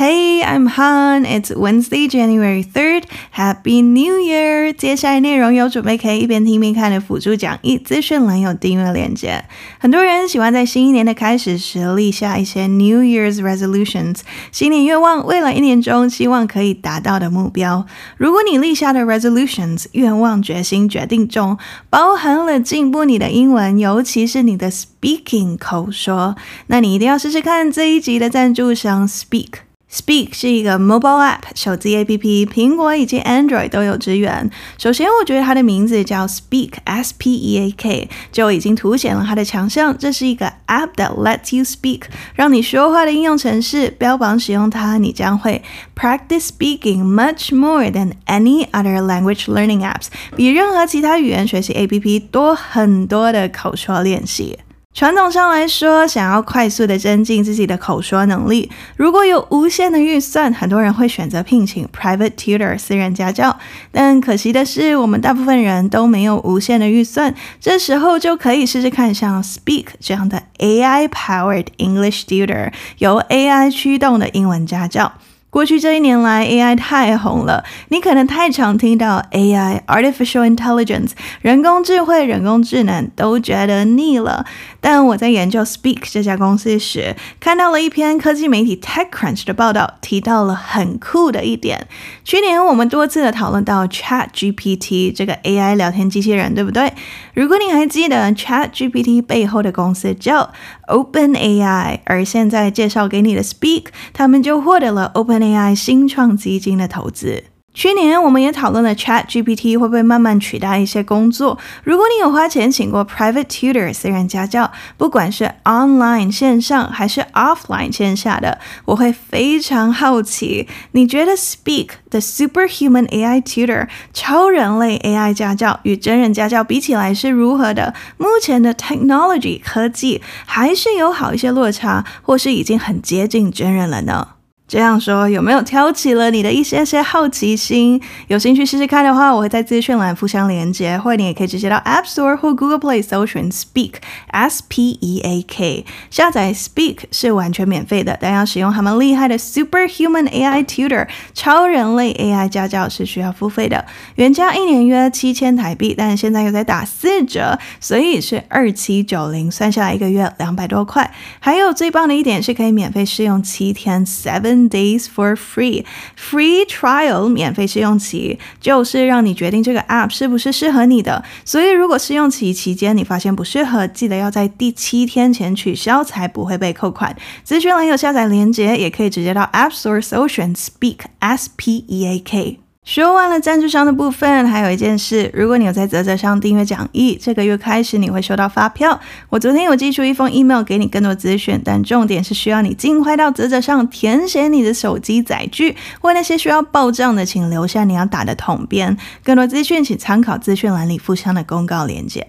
Hey, I'm Han. It's Wednesday, January 3rd. Happy New Year! 接下来内容有准备可以一边听一边看的辅助讲义，资讯栏有订阅链接。很多人喜欢在新一年的开始时立下一些 New Year's resolutions， 新年愿望，未来一年中希望可以达到的目标。如果你立下的 resolutions 愿望、决心、决定中包含了进步你的英文，尤其是你的 speaking 口说，那你一定要试试看这一集的赞助商 Speak。Speak 是一个 mobile app， 手机 APP， 苹果以及 Android 都有支援。首先我觉得它的名字叫 Speak S-P-E-A-K， 就已经凸显了它的强项。这是一个 app that lets you speak， 让你说话的应用程式，标榜使用它你将会 practice speaking much more than any other language learning apps， 比任何其他语言学习 APP 多很多的口说练习。传统上来说，想要快速的增进自己的口说能力，如果有无限的预算，很多人会选择聘请 private tutor 私人家教。但可惜的是，我们大部分人都没有无限的预算，这时候就可以试试看像 Speak 这样的 AI powered English tutor， 由 AI 驱动的英文家教。过去这一年来 AI 太红了，你可能太常听到 AI Artificial Intelligence 人工智慧、人工智能都觉得腻了。但我在研究 Speak 这家公司时，看到了一篇科技媒体 TechCrunch 的报道，提到了很酷的一点。去年我们多次的讨论到 ChatGPT 这个 AI 聊天机器人，对不对？如果你还记得 ChatGPT 背后的公司叫 OpenAI， 而现在介绍给你的 Speak， 他们就获得了 OpenAI 新创基金的投资。去年我们也讨论了 ChatGPT 会不会慢慢取代一些工作。如果你有花钱请过 private tutor 私人家教，不管是 online 线上还是 offline 线下的，我会非常好奇，你觉得 Speak the Superhuman AI Tutor 超人类 AI 家教与真人家教比起来是如何的？目前的 technology 科技还是有好一些落差，或是已经很接近真人了呢？这样说有没有挑起了你的一些些好奇心？有兴趣试试看的话，我会在资讯栏附上连结，或者你也可以直接到 App Store 或 Google Play 搜寻 Speak S-P-E-A-K， 下载 Speak 是完全免费的，但要使用他们厉害的 Superhuman AI Tutor 超人类 AI 家教是需要付费的，原价一年约7000台币，但现在又在打4折，所以是2790，算下来一个月200多块。还有最棒的一点是可以免费试用7天 7 days for free， free trial 免费试用期，就是让你决定这个 app 是不是适合你的。所以如果试用期期间你发现不适合，记得要在第7天前取消，才不会被扣款。资讯栏有下载连结，也可以直接到 App Store 搜寻 Speak S-P-E-A-K。说完了赞助商的部分，还有一件事，如果你有在嘖嘖上订阅讲义，这个月开始你会收到发票。我昨天有寄出一封 email 给你更多资讯，但重点是需要你尽快到嘖嘖上填写你的手机载具，或那些需要报账的请留下你要打的统编。更多资讯请参考资讯栏里附上的公告连结。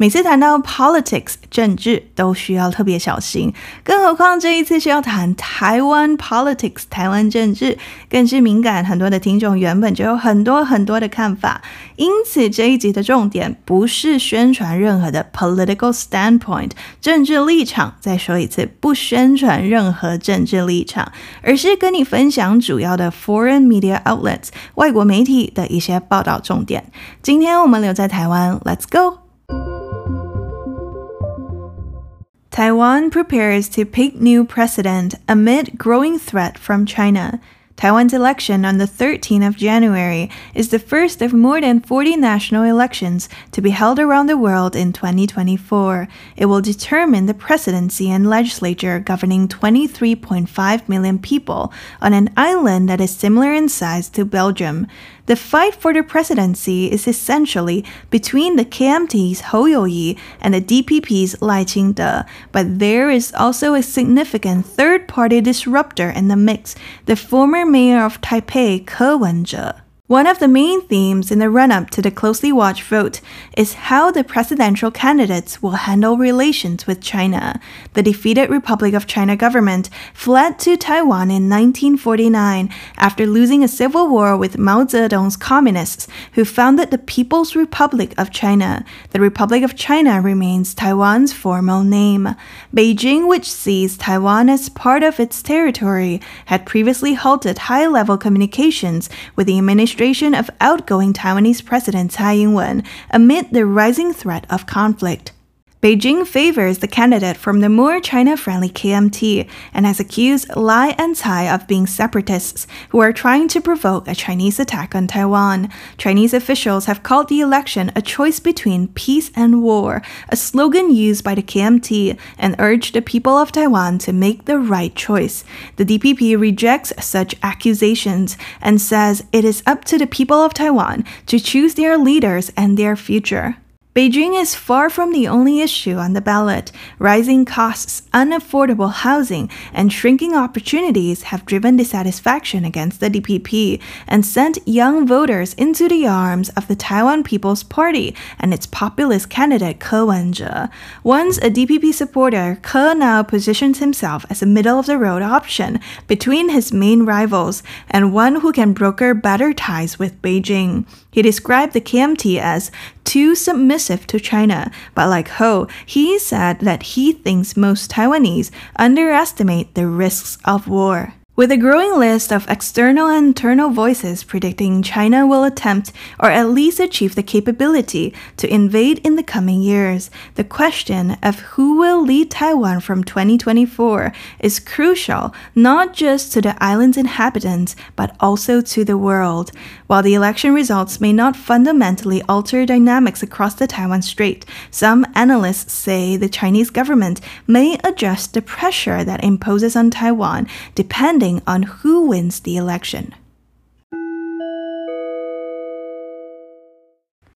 每次谈到 politics 政治都需要特别小心，更何况这一次是要谈 Taiwan politics 台湾政治，更是敏感。很多的听众原本就有很多很多的看法，因此这一集的重点不是宣传任何的 political standpoint 政治立场，再说一次，不宣传任何政治立场，而是跟你分享主要的 foreign media outlets 外国媒体的一些报道重点。今天我们留在台湾 ，Let's go！Taiwan prepares to pick new president amid growing threat from China. Taiwan's election on the 13th of January is the first of more than 40 national elections to be held around the world in 2024. It will determine the presidency and legislature governing 23.5 million people on an island that is similar in size to Belgium.The fight for the presidency is essentially between the KMT's Hou Youyi and the DPP's Lai Ching-te, but there is also a significant third-party disruptor in the mix, the former mayor of Taipei, Ko Wen-je. One of the main themes in the run-up to the closely watched vote is how the presidential candidates will handle relations with China. The defeated Republic of China government fled to Taiwan in 1949 after losing a civil war with Mao Zedong's communists, who founded the People's Republic of China. The Republic of China remains Taiwan's formal name. Beijing, which sees Taiwan as part of its territory, had previously halted high-level communications with the administration of outgoing Taiwanese President Tsai Ing-wen amid the rising threat of conflict. Beijing favors the candidate from the more China-friendly KMT and has accused Lai and Tsai of being separatists who are trying to provoke a Chinese attack on Taiwan. Chinese officials have called the election a choice between peace and war, a slogan used by the KMT, and urged the people of Taiwan to make the right choice. The DPP rejects such accusations and says it is up to the people of Taiwan to choose their leaders and their future. Beijing is far from the only issue on the ballot. Rising costs, unaffordable housing, and shrinking opportunities have driven dissatisfaction against the DPP and sent young voters into the arms of the Taiwan People's Party and its populist candidate Ko Wen-je. Once a DPP supporter, Ko now positions himself as a middle-of-the-road option between his main rivals and one who can broker better ties with Beijing. He described the KMT as too submissive to China, but like Ho, he said that he thinks most Taiwanese underestimate the risks of war. With a growing list of external and internal voices predicting China will attempt or at least achieve the capability to invade in the coming years, the question of who will lead Taiwan from 2024 is crucial not just to the island's inhabitants but also to the world. While the election results may not fundamentally alter dynamics across the Taiwan Strait, some analysts say the Chinese government may adjust the pressure that imposes on Taiwan depending on who wins the election.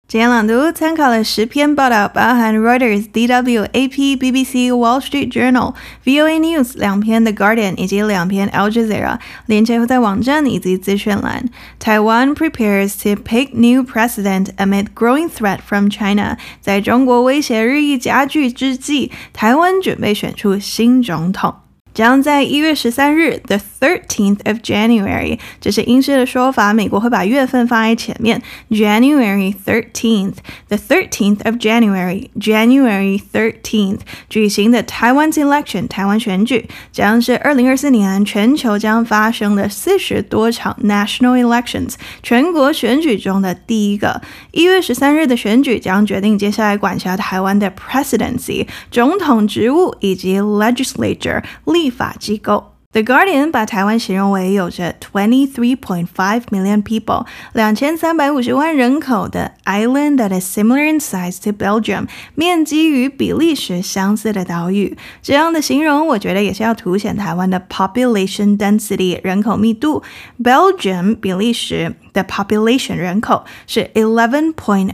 今天朗读参考了10篇报道，包含 Reuters、DW、AP、BBC、Wall Street Journal、VOA News 2篇 The Guardian 以及2篇 Al Jazeera， 连接会在网站以及资讯栏。Taiwan prepares to pick new president amid growing threat from China。 在中国威胁日益加剧之际，台湾准备选出新总统。将在1月13日 The 13th of January， 这是英式的说法，美国会把月份放在前面 January 13th The 13th of January January 13th 举行的 Taiwan's election 台湾选举，将是2024年全球将发生的40多场 national elections 全国选举中的第一个。1月13日的选举将决定接下来管辖台湾的 presidency 总统职务以及 legislature 立法机构。 The Guardian 把台湾形容为有着 23.5 million people 2350万人口的 island that is similar in size to Belgium 面积与比利时相似的岛屿。这样的形容我觉得也是要凸显台湾的 population density 人口密度。 Belgium 比利时的 population 人口是 11.59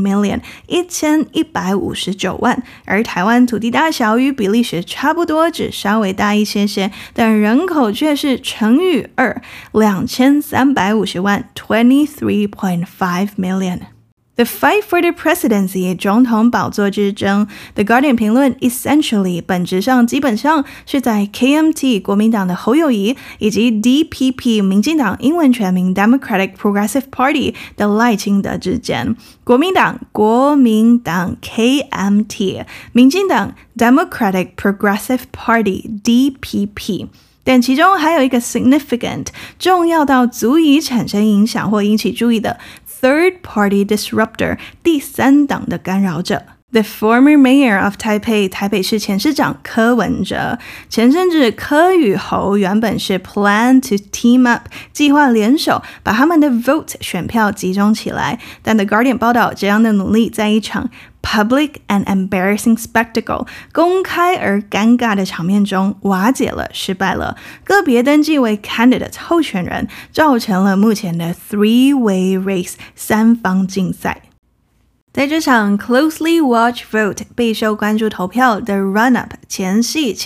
million 1159万，而台湾土地大小与比利时差不多，只稍微大一些些，但人口却是乘以2 2350万 23.5 million。The fight for the presidency 总统宝座之争 The Guardian 评论 essentially 本质上基本上是在 KMT 国民党的侯友宜以及 DPP 民进党英文全名 Democratic Progressive Party 的赖清德之间。国民党 KMT 民进党 Democratic Progressive Party DPP，但其中还有一个 significant 重要到足以产生影响或引起注意的Third Party Disruptor 第三党的干扰者。The former mayor of Taipei 台北市前市长柯文哲，前阵子柯与侯原本是 plan to team up 计划联手把他们的 vote 选票集中起来，但 The Guardian 报道这样的努力在一场 public and embarrassing spectacle 公开而尴尬的场面中瓦解了，失败了。个别登记为 candidate 候选人造成了目前的 3-way race 3方竞赛。在这场 closely watched vote 备受关注投票的 run-up 前期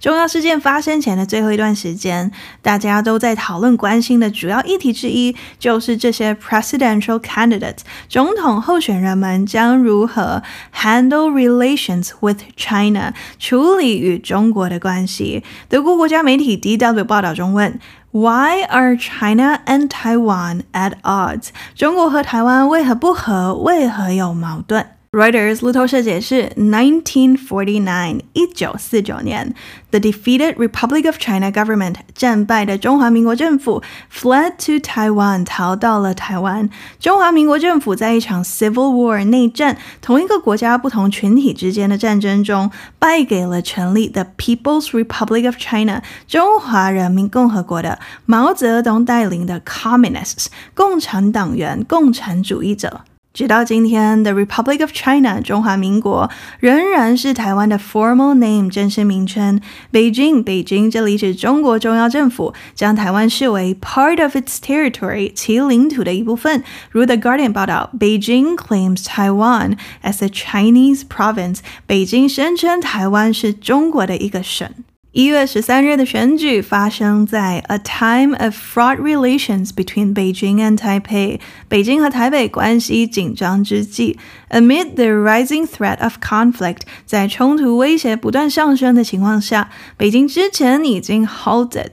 重要事件发生前的最后一段时间，大家都在讨论关心的主要议题之一就是这些 presidential candidates 总统候选人们将如何 handle relations with China 处理与中国的关系。德国国家媒体 DW 报道中问Why are China and Taiwan at odds? 中国和台湾为何不和？为何有矛盾？ Reuters 路透社解释 1949年 The defeated Republic of China government 战败的中华民国政府 fled to Taiwan 逃到了台湾。中华民国政府在一场 civil war 内战，同一个国家不同群体之间的战争中败给了成立 The People's Republic of China 中华人民共和国的毛泽东带领的 communists 共产党员共产主义者。直到今天 The Republic of China 中华民国仍然是台湾的 formal name 正式名称。北京这里指中国中央政府将台湾视为 part of its territory 其领土的一部分。如 The Guardian 报道 Beijing claims Taiwan as a Chinese province 北京声称台湾是中国的一个省。1月13日的选举发生在 A time of fraught relations between Beijing and Taipei 北京和台北关系紧张之际 Amid the rising threat of conflict 在冲突威胁不断上升的情况下北京之前已经 halted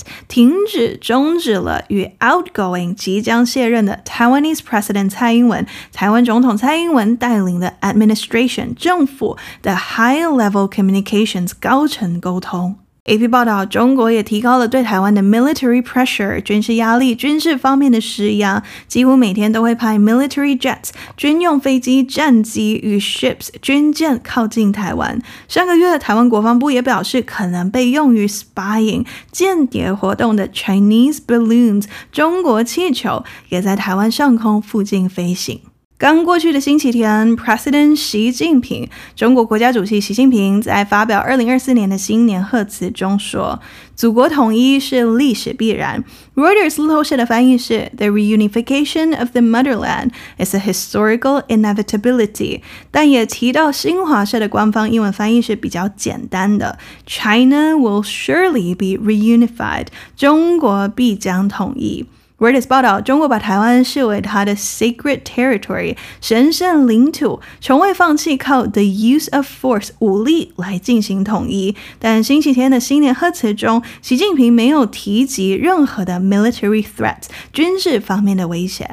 终止了与 outgoing 即将卸任的 Taiwanese President 蔡英文台湾总统蔡英文带领的 administration 政府的 high level communications 高层沟通AP 报道，中国也提高了对台湾的 military pressure 军事压力，军事方面的施压，几乎每天都会派 military jets 军用飞机、战机与 ships 军舰靠近台湾。上个月，台湾国防部也表示，可能被用于 spying 间谍活动的 Chinese balloons 中国气球也在台湾上空附近飞行。刚过去的星期天 President Xi Jinping 中国国家主席习近平在发表2024年的新年贺词中说祖国统一是历史必然 Reuters 路透社的翻译是 The reunification of the motherland is a historical inevitability 但也提到新华社的官方英文翻译是比较简单的 China will surely be reunified 中国必将统一Reuters 报道，中国把台湾视为它的 sacred territory 神圣领土，从未放弃靠 the use of force 武力来进行统一。但星期天的新年贺词中，习近平没有提及任何的 military threats 军事方面的威胁。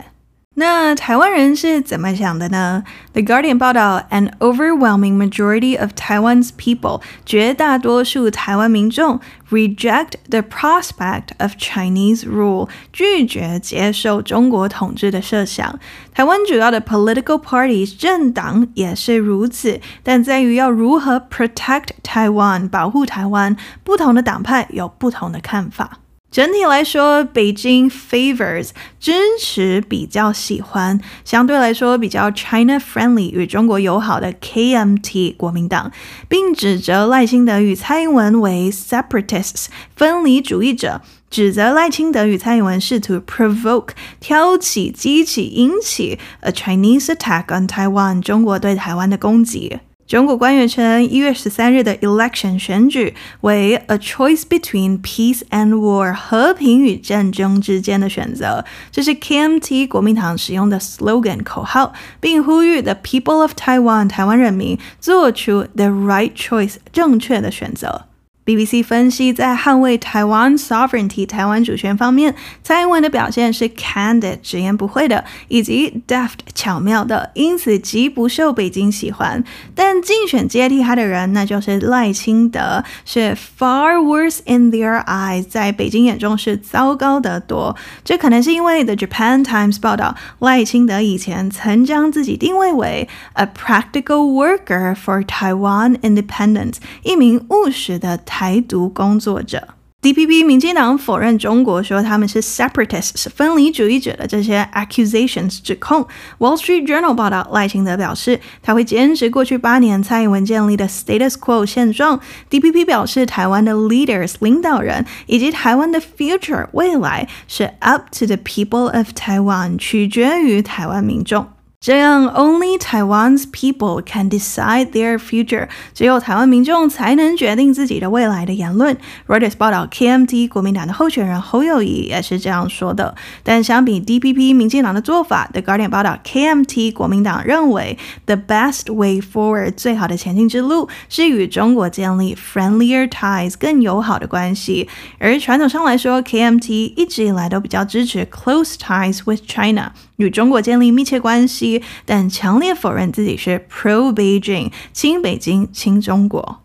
那台湾人是怎么想的呢 The Guardian 报道 An overwhelming majority of Taiwan's people 绝大多数台湾民众 reject the prospect of Chinese rule 拒绝接受中国统治的设想台湾主要的 political parties 政党也是如此但在于要如何 protect Taiwan 保护台湾不同的党派有不同的看法整体来说北京 favors 支持比较喜欢相对来说比较 China friendly 与中国友好的 KMT 国民党并指责赖清德与蔡英文为 separatists 分离主义者指责赖清德与蔡英文试图 provoke 挑起激起引起 a Chinese attack on Taiwan 中国对台湾的攻击中国官员称1月13日的 election 选举为 a choice between peace and war 和平与战争之间的选择这是 KMT 国民党使用的 slogan 口号并呼吁 the people of Taiwan 台湾人民做出 the right choice 正确的选择BBC 分析在捍卫 Taiwan sovereignty 台湾主权方面蔡英文的表现是 candid 直言不讳的以及 deft 巧妙的因此极不受北京喜欢但竞选接替他的人那就是赖清德是 far worse in their eyes 在北京眼中是糟糕得多这可能是因为 The Japan Times 报道赖清德以前曾将自己定位为 a practical worker for Taiwan independence 一名务实的台独工作者 DPP 民进党否认中国说他们是 separatists 分离主义者的这些 accusations 指控 Wall Street Journal 报道赖清德表示他会坚持过去8年蔡英文建立的 status quo 现状 DPP 表示台湾的 leaders 领导人以及台湾的 future 未来是 up to the people of Taiwan 取决于台湾民众这样 only Taiwan's people can decide their future， 只有台湾民众才能决定自己的未来的言论。 Reuters 报道 KMT 国民党的候选人侯友宜也是这样说的，但相比 DPP 民进党的做法， The Guardian 报道 KMT 国民党认为 the best way forward， 最好的前进之路是与中国建立 friendlier ties， 更友好的关系。而传统上来说， KMT 一直以来都比较支持 close ties with China， 与中国建立密切关系，但强烈否认自己是 pro Beijing， 亲北京亲中国。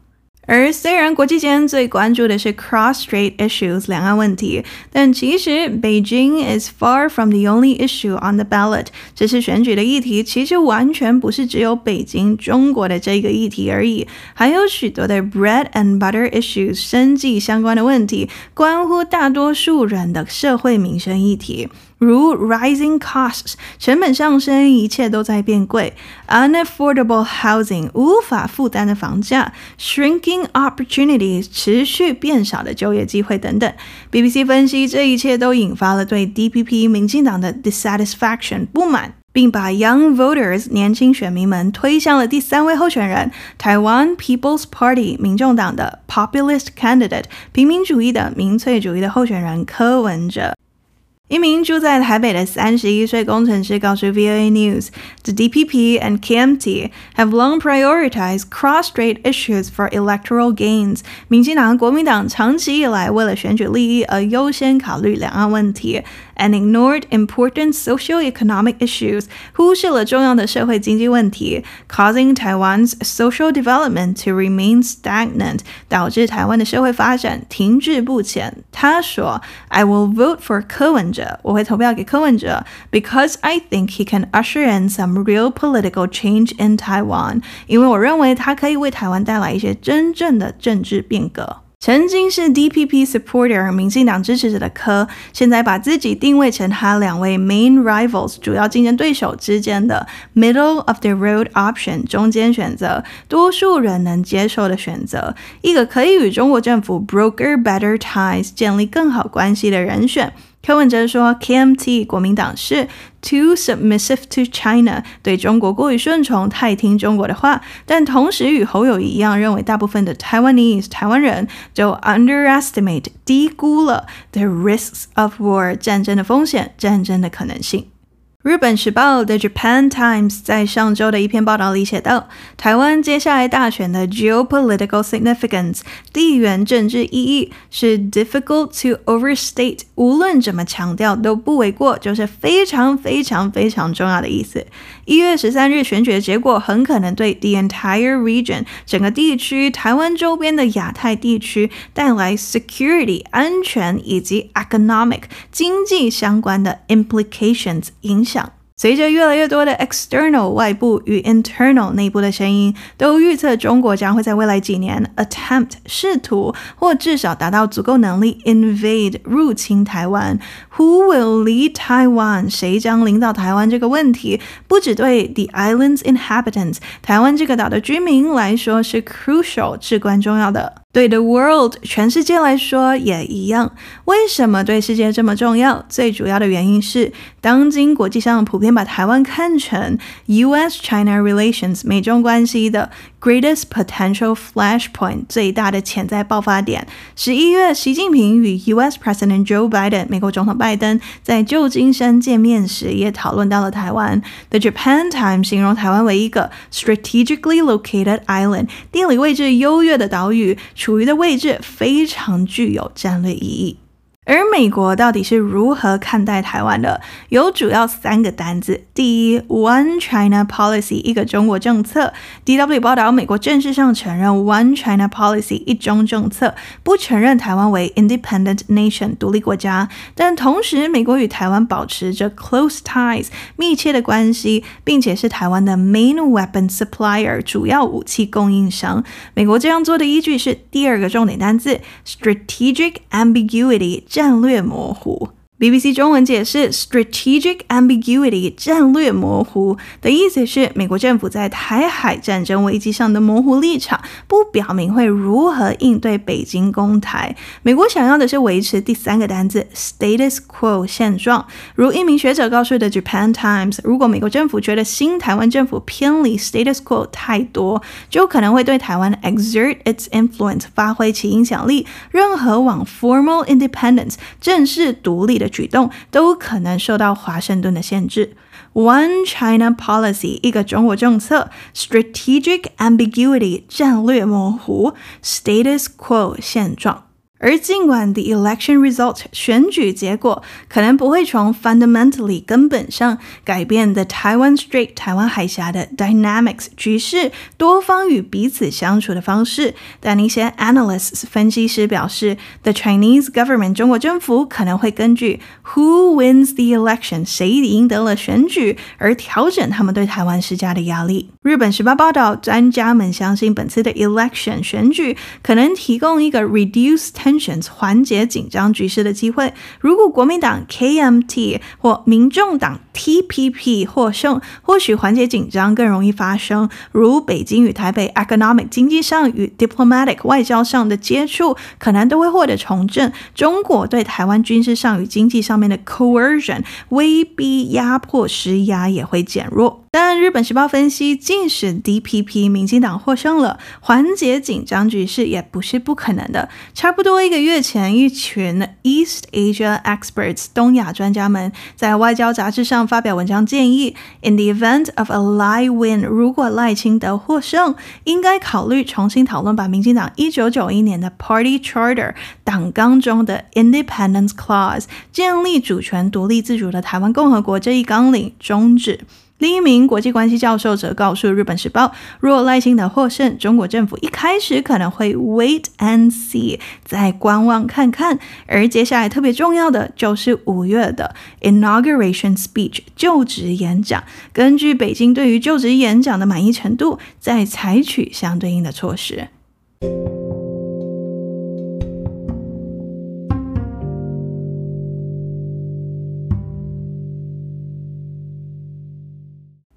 而虽然国际间最关注的是 cross-strait issues 两岸问题，但其实 Beijing is far from the only issue on the ballot， 这次选举的议题其实完全不是只有北京中国的这个议题而已，还有许多的 bread and butter issues 生计相关的问题，关乎大多数人的社会民生议题，如 rising costs 成本上升，一切都在变贵， unaffordable housing 无法负担的房价， shrinking opportunities 持续变少的就业机会等等。 BBC 分析，这一切都引发了对 DPP 民进党的 dissatisfaction 不满，并把 young voters 年轻选民们推向了第三位候选人 Taiwan People's Party 民众党的 populist candidate 平民主义的民粹主义的候选人柯文哲。一名住在台北的31岁工程师告诉 VOA News, the DPP and KMT have long prioritized cross-strait issues for electoral gains. 民进党和国民党长期以来为了选举利益而优先考虑两岸问题 and ignored important socio-economic issues, 忽视了重要的社会经济问题 causing Taiwan's social development to remain stagnant, 导致台湾的社会发展停滞不前。他说 I will vote for 柯文哲，我会投票给柯文哲 because I think he can usher in some real political change in Taiwan， 因为我认为他可以为台湾带来一些真正的政治变革。曾经是 DPP supporter 民进党支持者的柯，现在把自己定位成他两位 main rivals 主要竞争对手之间的 middle of the road option 中间选择，多数人能接受的选择，一个可以与中国政府 broker better ties 建立更好关系的人选。柯文哲说 KMT 国民党是 too submissive to China， 对中国过于顺从，太听中国的话，但同时与侯友宜一样，认为大部分的 Taiwanese 台湾人就 underestimate 低估了 the risks of war 战争的风险，战争的可能性。日本时报 The Japan Times 在上周的一篇报道里写道，台湾接下来大选的 geopolitical significance 地缘政治意义是 difficult to overstate， 无论怎么强调都不为过，就是非常非常非常重要的意思。1月13日选举的结果很可能对 the entire region 整个地区，台湾周边的亚太地区带来 security 安全以及 economic 经济相关的 implications 影响。随着越来越多的 external 外部与 internal 内部的声音，都预测中国将会在未来几年 attempt 试图或至少达到足够能力 invade 入侵台湾。 Who will lead Taiwan 谁将领导台湾这个问题，不只对 the island's inhabitants 台湾这个岛的居民来说是 crucial 至关重要的，对 the world 全世界来说也一样。为什么对世界这么重要？最主要的原因是当今国际上普遍把台湾看成 US-China relations 美中关系的 greatest potential flashpoint 最大的潜在爆发点。11月习近平与 US President Joe Biden 美国总统拜登在旧金山见面时也讨论到了台湾。 The Japan Times 形容台湾为一个 strategically located island 地理位置优越的岛屿，处于的位置非常具有战略意义。而美国到底是如何看待台湾的？有主要三个单字。第一 One China Policy 一个中国政策。 DW 报道，美国正式上承认 One China Policy 一中政策，不承认台湾为 Independent Nation 独立国家，但同时美国与台湾保持着 close ties 密切的关系，并且是台湾的 main weapon supplier 主要武器供应商。美国这样做的依据是第二个重点单字 strategic ambiguity 战略模糊。BBC 中文解释 strategic ambiguity 战略模糊的意思是美国政府在台海战争危机上的模糊立场，不表明会如何应对北京攻台。美国想要的是维持第三个单字 status quo 现状。如一名学者告诉的 Japan Times， 如果美国政府觉得新台湾政府偏离 status quo 太多，就可能会对台湾 exert its influence 发挥其影响力，任何往 formal independence 正式独立的举动都可能受到华盛顿的限制。One China Policy 一个中国政策， Strategic Ambiguity 战略模糊， Status Quo 现状。而尽管 the election result 选举结果可能不会从 fundamentally 根本上改变 the Taiwan Strait 台湾海峡的 dynamics 局势，多方与彼此相处的方式，但一些 analysts 分析师表示 the Chinese government 中国政府可能会根据 who wins the election 谁赢得了选举而调整他们对台湾施加的压力。日本时报报道，专家们相信本次的 election 选举可能提供一个 reduce tension缓解紧张局势的机会。如果国民党 KMT 或民众党 TPP 获胜，或许缓解紧张更容易发生，如北京与台北 economic 经济上与 diplomatic 外交上的接触可能都会获得重振，中国对台湾军事上与经济上面的 coercion 威逼压迫施压也会减弱。但日本时报分析，即使 DPP 民进党获胜了，缓解紧张局势也不是不可能的。差不多一个月前，一群 East Asia Experts 东亚专家们在外交杂志上发表文章，建议 In the event of a Lai win 如果赖清德获胜，应该考虑重新讨论把民进党1991年的 Party Charter 党纲中的 Independence Clause 建立主权独立自主的台湾共和国这一纲领终止。另一名国际关系教授则告诉日本时报，若赖清德获胜，中国政府一开始可能会 wait and see 再观望看看，而接下来特别重要的就是5月的 inauguration speech 就职演讲，根据北京对于就职演讲的满意程度再采取相对应的措施。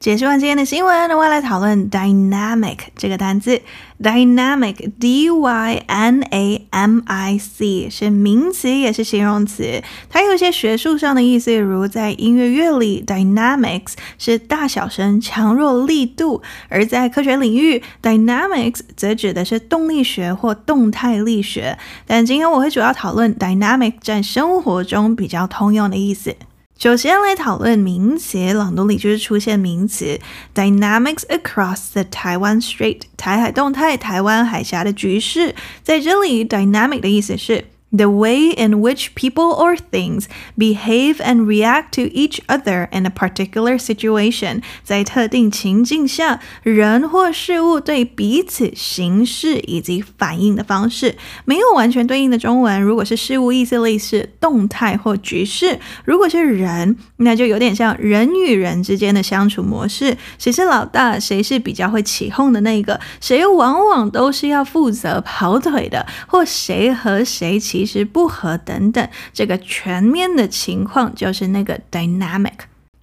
解释完今天的新闻，我来讨论 dynamic 这个单字。Dynamic D-Y-N-A-M-I-C 是名词也是形容词，它有一些学术上的意思，如在音乐乐理 Dynamics 是大小声强弱力度，而在科学领域 Dynamics 则指的是动力学或动态力学，但今天我会主要讨论 Dynamic 在生活中比较通用的意思。首先来讨论名词，朗读里就是出现名词 Dynamics across the Taiwan Strait 台海动态，台湾海峡的局势。在这里 Dynamic 的意思是 The way in which people or things behave and react to each other in a particular situation 在特定情境下人或事物对彼此行事以及反应的方式。没有完全对应的中文，如果是事物意思类似动态或局势，如果是人那就有点像人与人之间的相处模式，谁是老大，谁是比较会起哄的那个，谁往往都是要负责跑腿的，或谁和谁其其实不合等等，这个全面的情况就是那个 dynamic。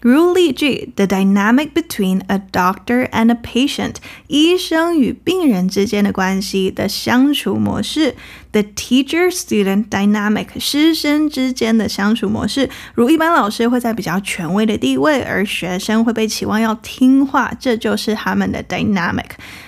如例句 The dynamic between a doctor and a patient 医生与病人之间的关系的相处模式， The teacher-student dynamic 师生之间的相处模式，如一般老师会在比较权威的地位，而学生会被期望要听话，这就是他们的 dynamic。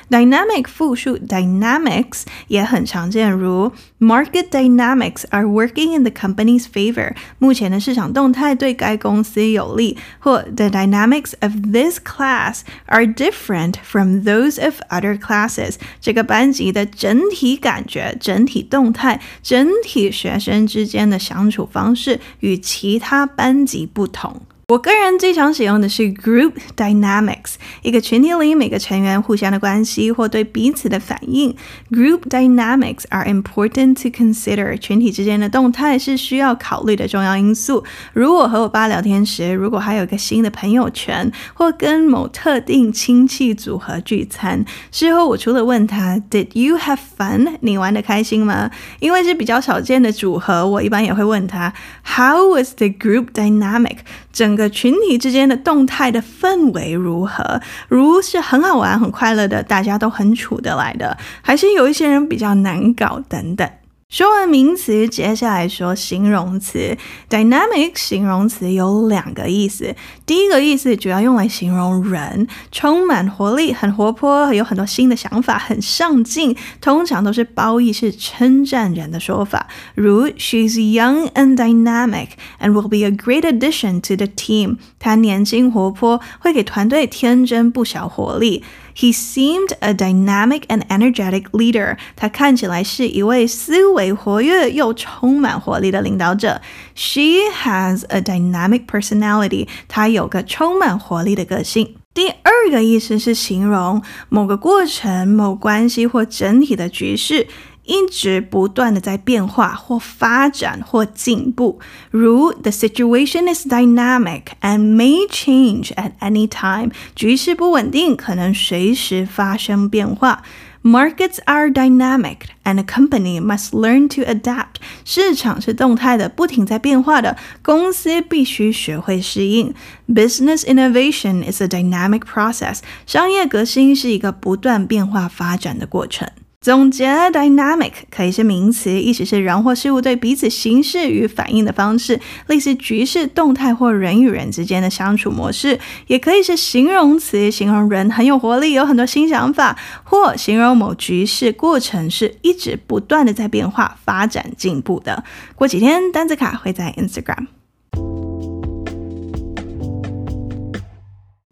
Dynamic 复数 dynamics 也很常见，如 Market dynamics are working in the company's favor 目前的市场动态对该公司有利，或 The dynamics of this class are different from those of other classes 这个班级的整体感觉，整体动态，整体学生之间的相处方式与其他班级不同。我个人最常使用的是 Group Dynamics， 一个群体里每个成员互相的关系或对彼此的反应。 Group Dynamics are important to consider， 群体之间的动态是需要考虑的重要因素。如果和我爸聊天时，如果还有一个新的朋友圈，或跟某特定亲戚组合聚餐，事后我除了问他 Did you have fun？ 你玩得开心吗？因为是比较少见的组合，我一般也会问他 How was the group dynamic？ 整个群体之间的动态的氛围如何？如是很好玩很快乐的，大家都很处得来的，还是有一些人比较难搞等等。说完名词，接下来说形容词。 Dynamic 形容词有两个意思，第一个意思主要用来形容人，充满活力，很活泼，有很多新的想法，很上进，通常都是褒义，是称赞人的说法，如 She's young and dynamic and will be a great addition to the team， 她年轻活泼，会给团队添增不少活力。He seemed a dynamic and energetic leader. 他看起来是一位思维活跃又充满活力的领导者。She has a dynamic personality. 她有个充满活力的个性。第二个意思是形容某个过程、某关系或整体的局势一直不断的在变化或发展或进步，如 The situation is dynamic and may change at any time， 局势不稳定，可能随时发生变化。Markets are dynamic and a company must learn to adapt. 市场是动态的，不停在变化的，公司必须学会适应。Business innovation is a dynamic process. 商业革新是一个不断变化发展的过程。总结 dynamic 可以是名词，意思是人或事物对彼此形式与反应的方式，类似局势动态或人与人之间的相处模式，也可以是形容词，形容人很有活力，有很多新想法，或形容某局势过程是一直不断的在变化发展进步的。过几天单字卡会在 Instagram。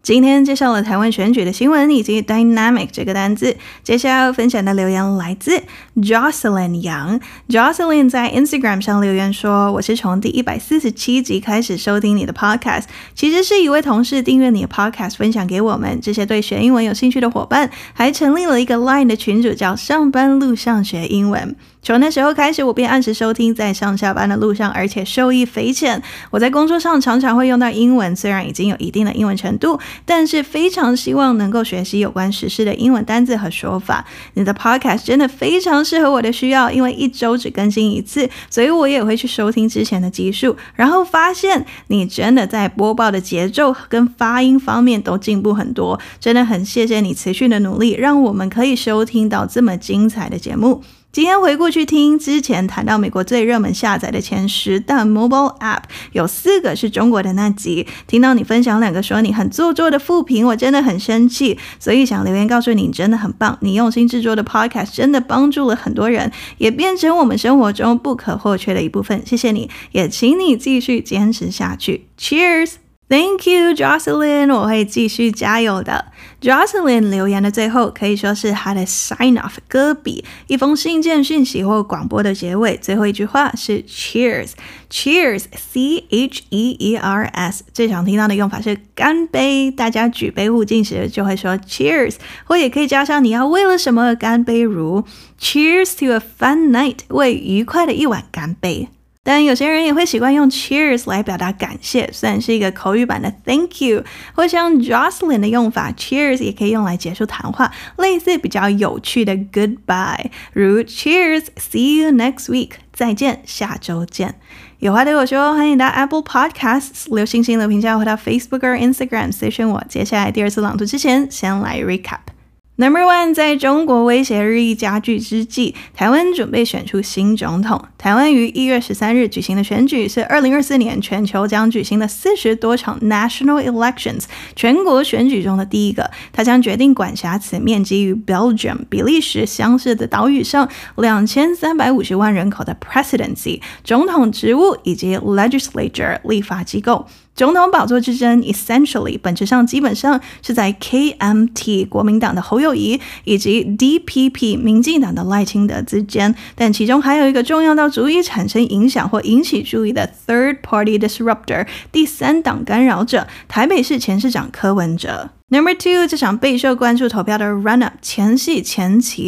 今天介绍了台湾选举的新闻以及 dynamic 这个单字，接下来要分享的留言来自 Jocelyn Yang。 Jocelyn 在 Instagram 上留言说，我是从第147集开始收听你的 podcast， 其实是一位同事订阅你的 podcast 分享给我们这些对学英文有兴趣的伙伴，还成立了一个 LINE 的群组叫上班路上学英文。从那时候开始，我便按时收听，在上下班的路上，而且受益匪浅。我在工作上常常会用到英文，虽然已经有一定的英文程度，但是非常希望能够学习有关时事的英文单字和说法。你的 podcast 真的非常适合我的需要，因为1周只更新1次，所以我也会去收听之前的集数，然后发现你真的在播报的节奏跟发音方面都进步很多，真的很谢谢你持续的努力，让我们可以收听到这么精彩的节目。今天回顾去听之前谈到美国最热门下载的前10大 mobile app， 有4个是中国的那集，听到你分享2个说你很做作的负评，我真的很生气，所以想留言告诉你真的很棒，你用心制作的 podcast 真的帮助了很多人，也变成我们生活中不可或缺的一部分，谢谢你，也请你继续坚持下去。 Cheers！Thank you, Jocelyn， 我会继续加油的。Jocelyn 留言的最后可以说是他的 sign off 歌笔，一封信件、讯息或广播的结尾，最后一句话是 Cheers。Cheers， C-H-E-E-R-S， 最常听到的用法是干杯，大家举杯互敬时就会说 Cheers， 或也可以加上你要为了什么干杯，如 Cheers to a fun night， 为愉快的一晚干杯。但有些人也会习惯用 cheers 来表达感谢，虽然是一个口语版的 thank you， 或像 Jocelyn 的用法 cheers 也可以用来结束谈话，类似比较有趣的 goodbye， 如 cheers see you next week， 再见，下周见。有话对我说，欢迎到 Apple Podcasts 留星星、留评价，或到 Facebook 或 Instagram 私讯我。接下来第2次朗读之前，先来 recap。No.1， 在中国威胁日益加剧之际，台湾准备选出新总统。台湾于1月13日举行的选举是2024年全球将举行的40多场 national elections 全国选举中的第一个，它将决定管辖此面积与 Belgium 比利时相似的岛屿上2350万人口的 presidency 总统职务以及 legislature 立法机构。总统宝座之争 essentially 本质上基本上是在 KMT 国民党的侯友宜以及 DPP 民进党的赖清德之间，但其中还有一个重要到足以产生影响或引起注意的 third party disruptor 第三党干扰者，台北市前市长柯文哲。Number 2， 这场备受关注投票的 run-up 前期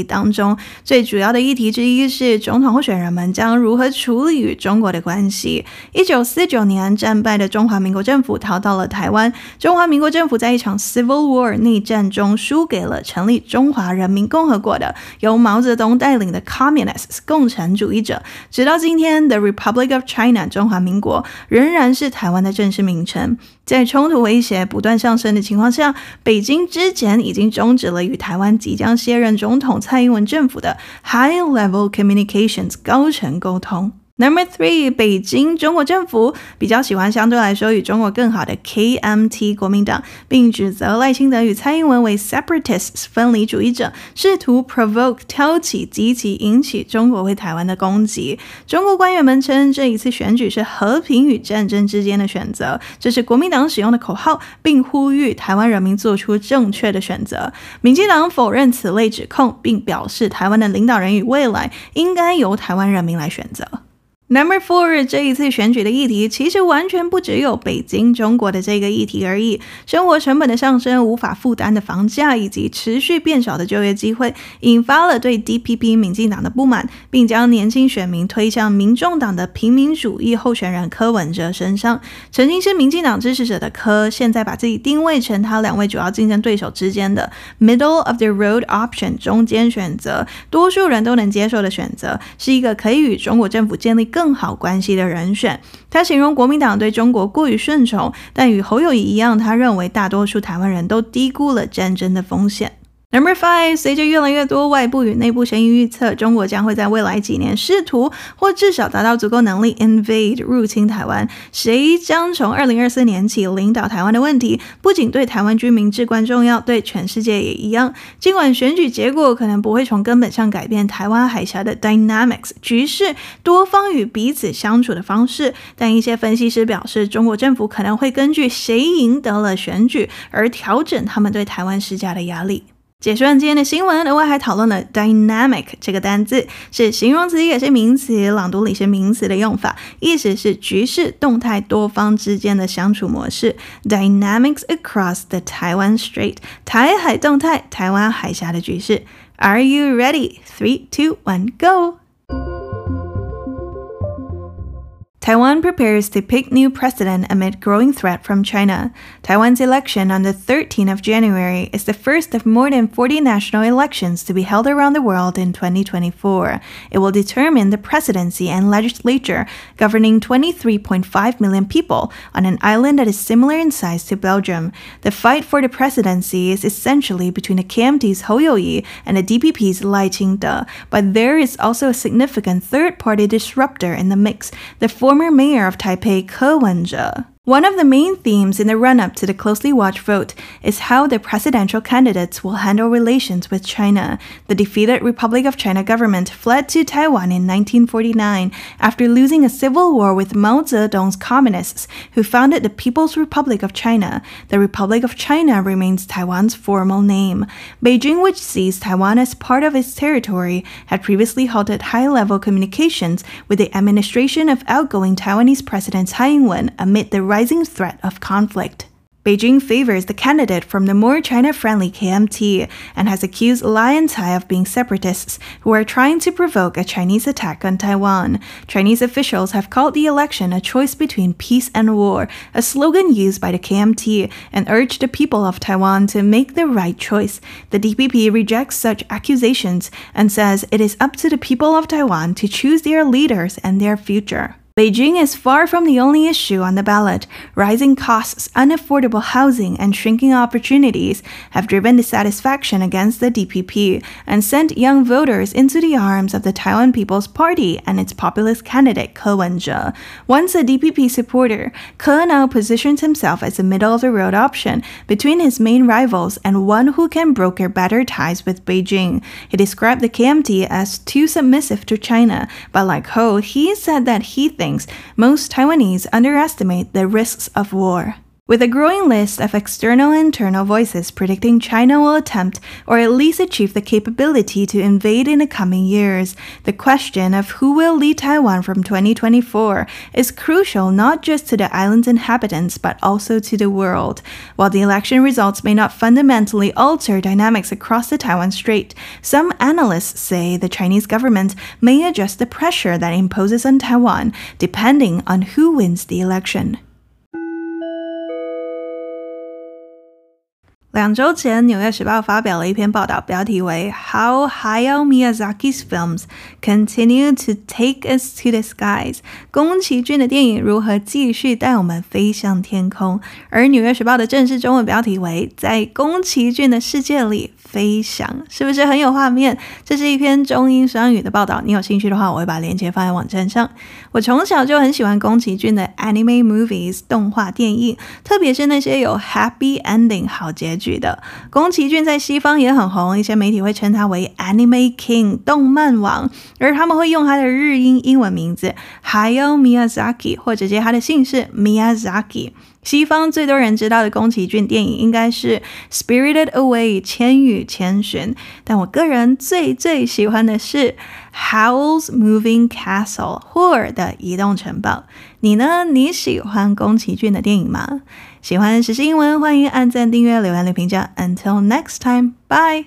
当中，最主要的议题之一是总统候选人们将如何处理与中国的关系。1949年战败的中华民国政府逃到了台湾，中华民国政府在一场 Civil War 内战中输给了成立中华人民共和国的由毛泽东带领的 Communists 共产主义者，直到今天 The Republic of China 中华民国仍然是台湾的正式名称。在冲突威胁不断上升的情况下，北京之前已经终止了与台湾即将卸任总统蔡英文政府的 High-Level Communications 高层沟通。Number 3， 北京中国政府比较喜欢相对来说与中国更好的 KMT 国民党，并指责赖清德与蔡英文为 separatists 分离主义者，试图 provoke 挑起及其引起中国对台湾的攻击。中国官员们称这一次选举是和平与战争之间的选择，这是国民党使用的口号，并呼吁台湾人民做出正确的选择。民进党否认此类指控，并表示台湾的领导人与未来应该由台湾人民来选择。Number 4， 这一次选举的议题其实完全不只有北京中国的这个议题而已，生活成本的上升，无法负担的房价以及持续变少的就业机会，引发了对 DPP 民进党的不满，并将年轻选民推向民众党的平民主义候选人柯文哲身上。曾经是民进党支持者的柯，现在把自己定位成他两位主要竞争对手之间的 middle of the road option 中间选择，多数人都能接受的选择，是一个可以与中国政府建立更好关系的人选。他形容国民党对中国过于顺从，但与侯友宜一样，他认为大多数台湾人都低估了战争的风险。Number 5， 随着越来越多外部与内部声音预测，中国将会在未来几年试图或至少达到足够能力 invade 入侵台湾。谁将从2024年起领导台湾的问题，不仅对台湾居民至关重要，对全世界也一样。尽管选举结果可能不会从根本上改变台湾海峡的 dynamics 局势，多方与彼此相处的方式，但一些分析师表示，中国政府可能会根据谁赢得了选举而调整他们对台湾施加的压力。解说完今天的新闻，额外还讨论了 dynamic 这个单字，是形容词也是名词，朗读里是名词的用法，意思是局势动态多方之间的相处模式。 Dynamics across the Taiwan Strait， 台海动态，台湾海峡的局势。 Are you ready? 3, 2, 1, go!Taiwan prepares to pick new president amid growing threat from China. Taiwan's election on the 13th of January is the first of more than 40 national elections to be held around the world in 2024. It will determine the presidency and legislature governing 23.5 million people on an island that is similar in size to Belgium. The fight for the presidency is essentially between the KMT's Hou Youyi and the DPP's Lai Ching-te, but there is also a significant third-party disruptor in the mix, the former mayor of Taipei, Ko Wen-je. One of the main themes in the run-up to the closely watched vote is how the presidential candidates will handle relations with China. The defeated Republic of China government fled to Taiwan in 1949 after losing a civil war with Mao Zedong's communists, who founded the People's Republic of China. The Republic of China remains Taiwan's formal name. Beijing, which sees Taiwan as part of its territory, had previously halted high-level communications with the administration of outgoing Taiwanese President Tsai Ing-wen amid the rising threat of conflict. Beijing favors the candidate from the more China-friendly KMT and has accused Lai and Tsai of being separatists who are trying to provoke a Chinese attack on Taiwan. Chinese officials have called the election a choice between peace and war, a slogan used by the KMT, and urged the people of Taiwan to make the right choice. The DPP rejects such accusations and says it is up to the people of Taiwan to choose their leaders and their future.Beijing is far from the only issue on the ballot. Rising costs, unaffordable housing, and shrinking opportunities have driven dissatisfaction against the DPP and sent young voters into the arms of the Taiwan People's Party and its populist candidate Ko Wen-je. Once a DPP supporter, Ko now positions himself as a middle-of-the-road option between his main rivals and one who can broker better ties with Beijing. He described the KMT as too submissive to China, but like Ko, he said that he thinks things, most Taiwanese underestimate the risks of war. With a growing list of external and internal voices predicting China will attempt or at least achieve the capability to invade in the coming years, the question of who will lead Taiwan from 2024 is crucial not just to the island's inhabitants but also to the world. While the election results may not fundamentally alter dynamics across the Taiwan Strait, some analysts say the Chinese government may adjust the pressure that imposes on Taiwan depending on who wins the election. 2周前，《纽约时报》发表了一篇报道，标题为 How Hayao Miyazaki's Films Continue to Take Us to the Skies， 宫崎骏的电影如何继续带我们飞向天空。而《纽约时报》的正式中文标题为在宫崎骏的世界里飞翔，是不是很有画面？这是一篇中英双语的报道，你有兴趣的话，我会把链接放在网站上。我从小就很喜欢宫崎骏的 anime movies 动画电影，特别是那些有 happy ending 好结局。宫崎骏在西方也很红，一些媒体会称他为 Anime King 动漫王，而他们会用他的日英英文名字 Hayao Miyazaki 或直接他的姓氏 Miyazaki。 西方最多人知道的宫崎骏电影应该是 Spirited Away 千与千寻，但我个人最喜欢的是 Howl's Moving Castle 霍尔的移动城堡。你呢？你喜欢宫崎骏的电影吗？喜欢时事英文，欢迎按赞、订阅、留言、评价。Until next time, bye!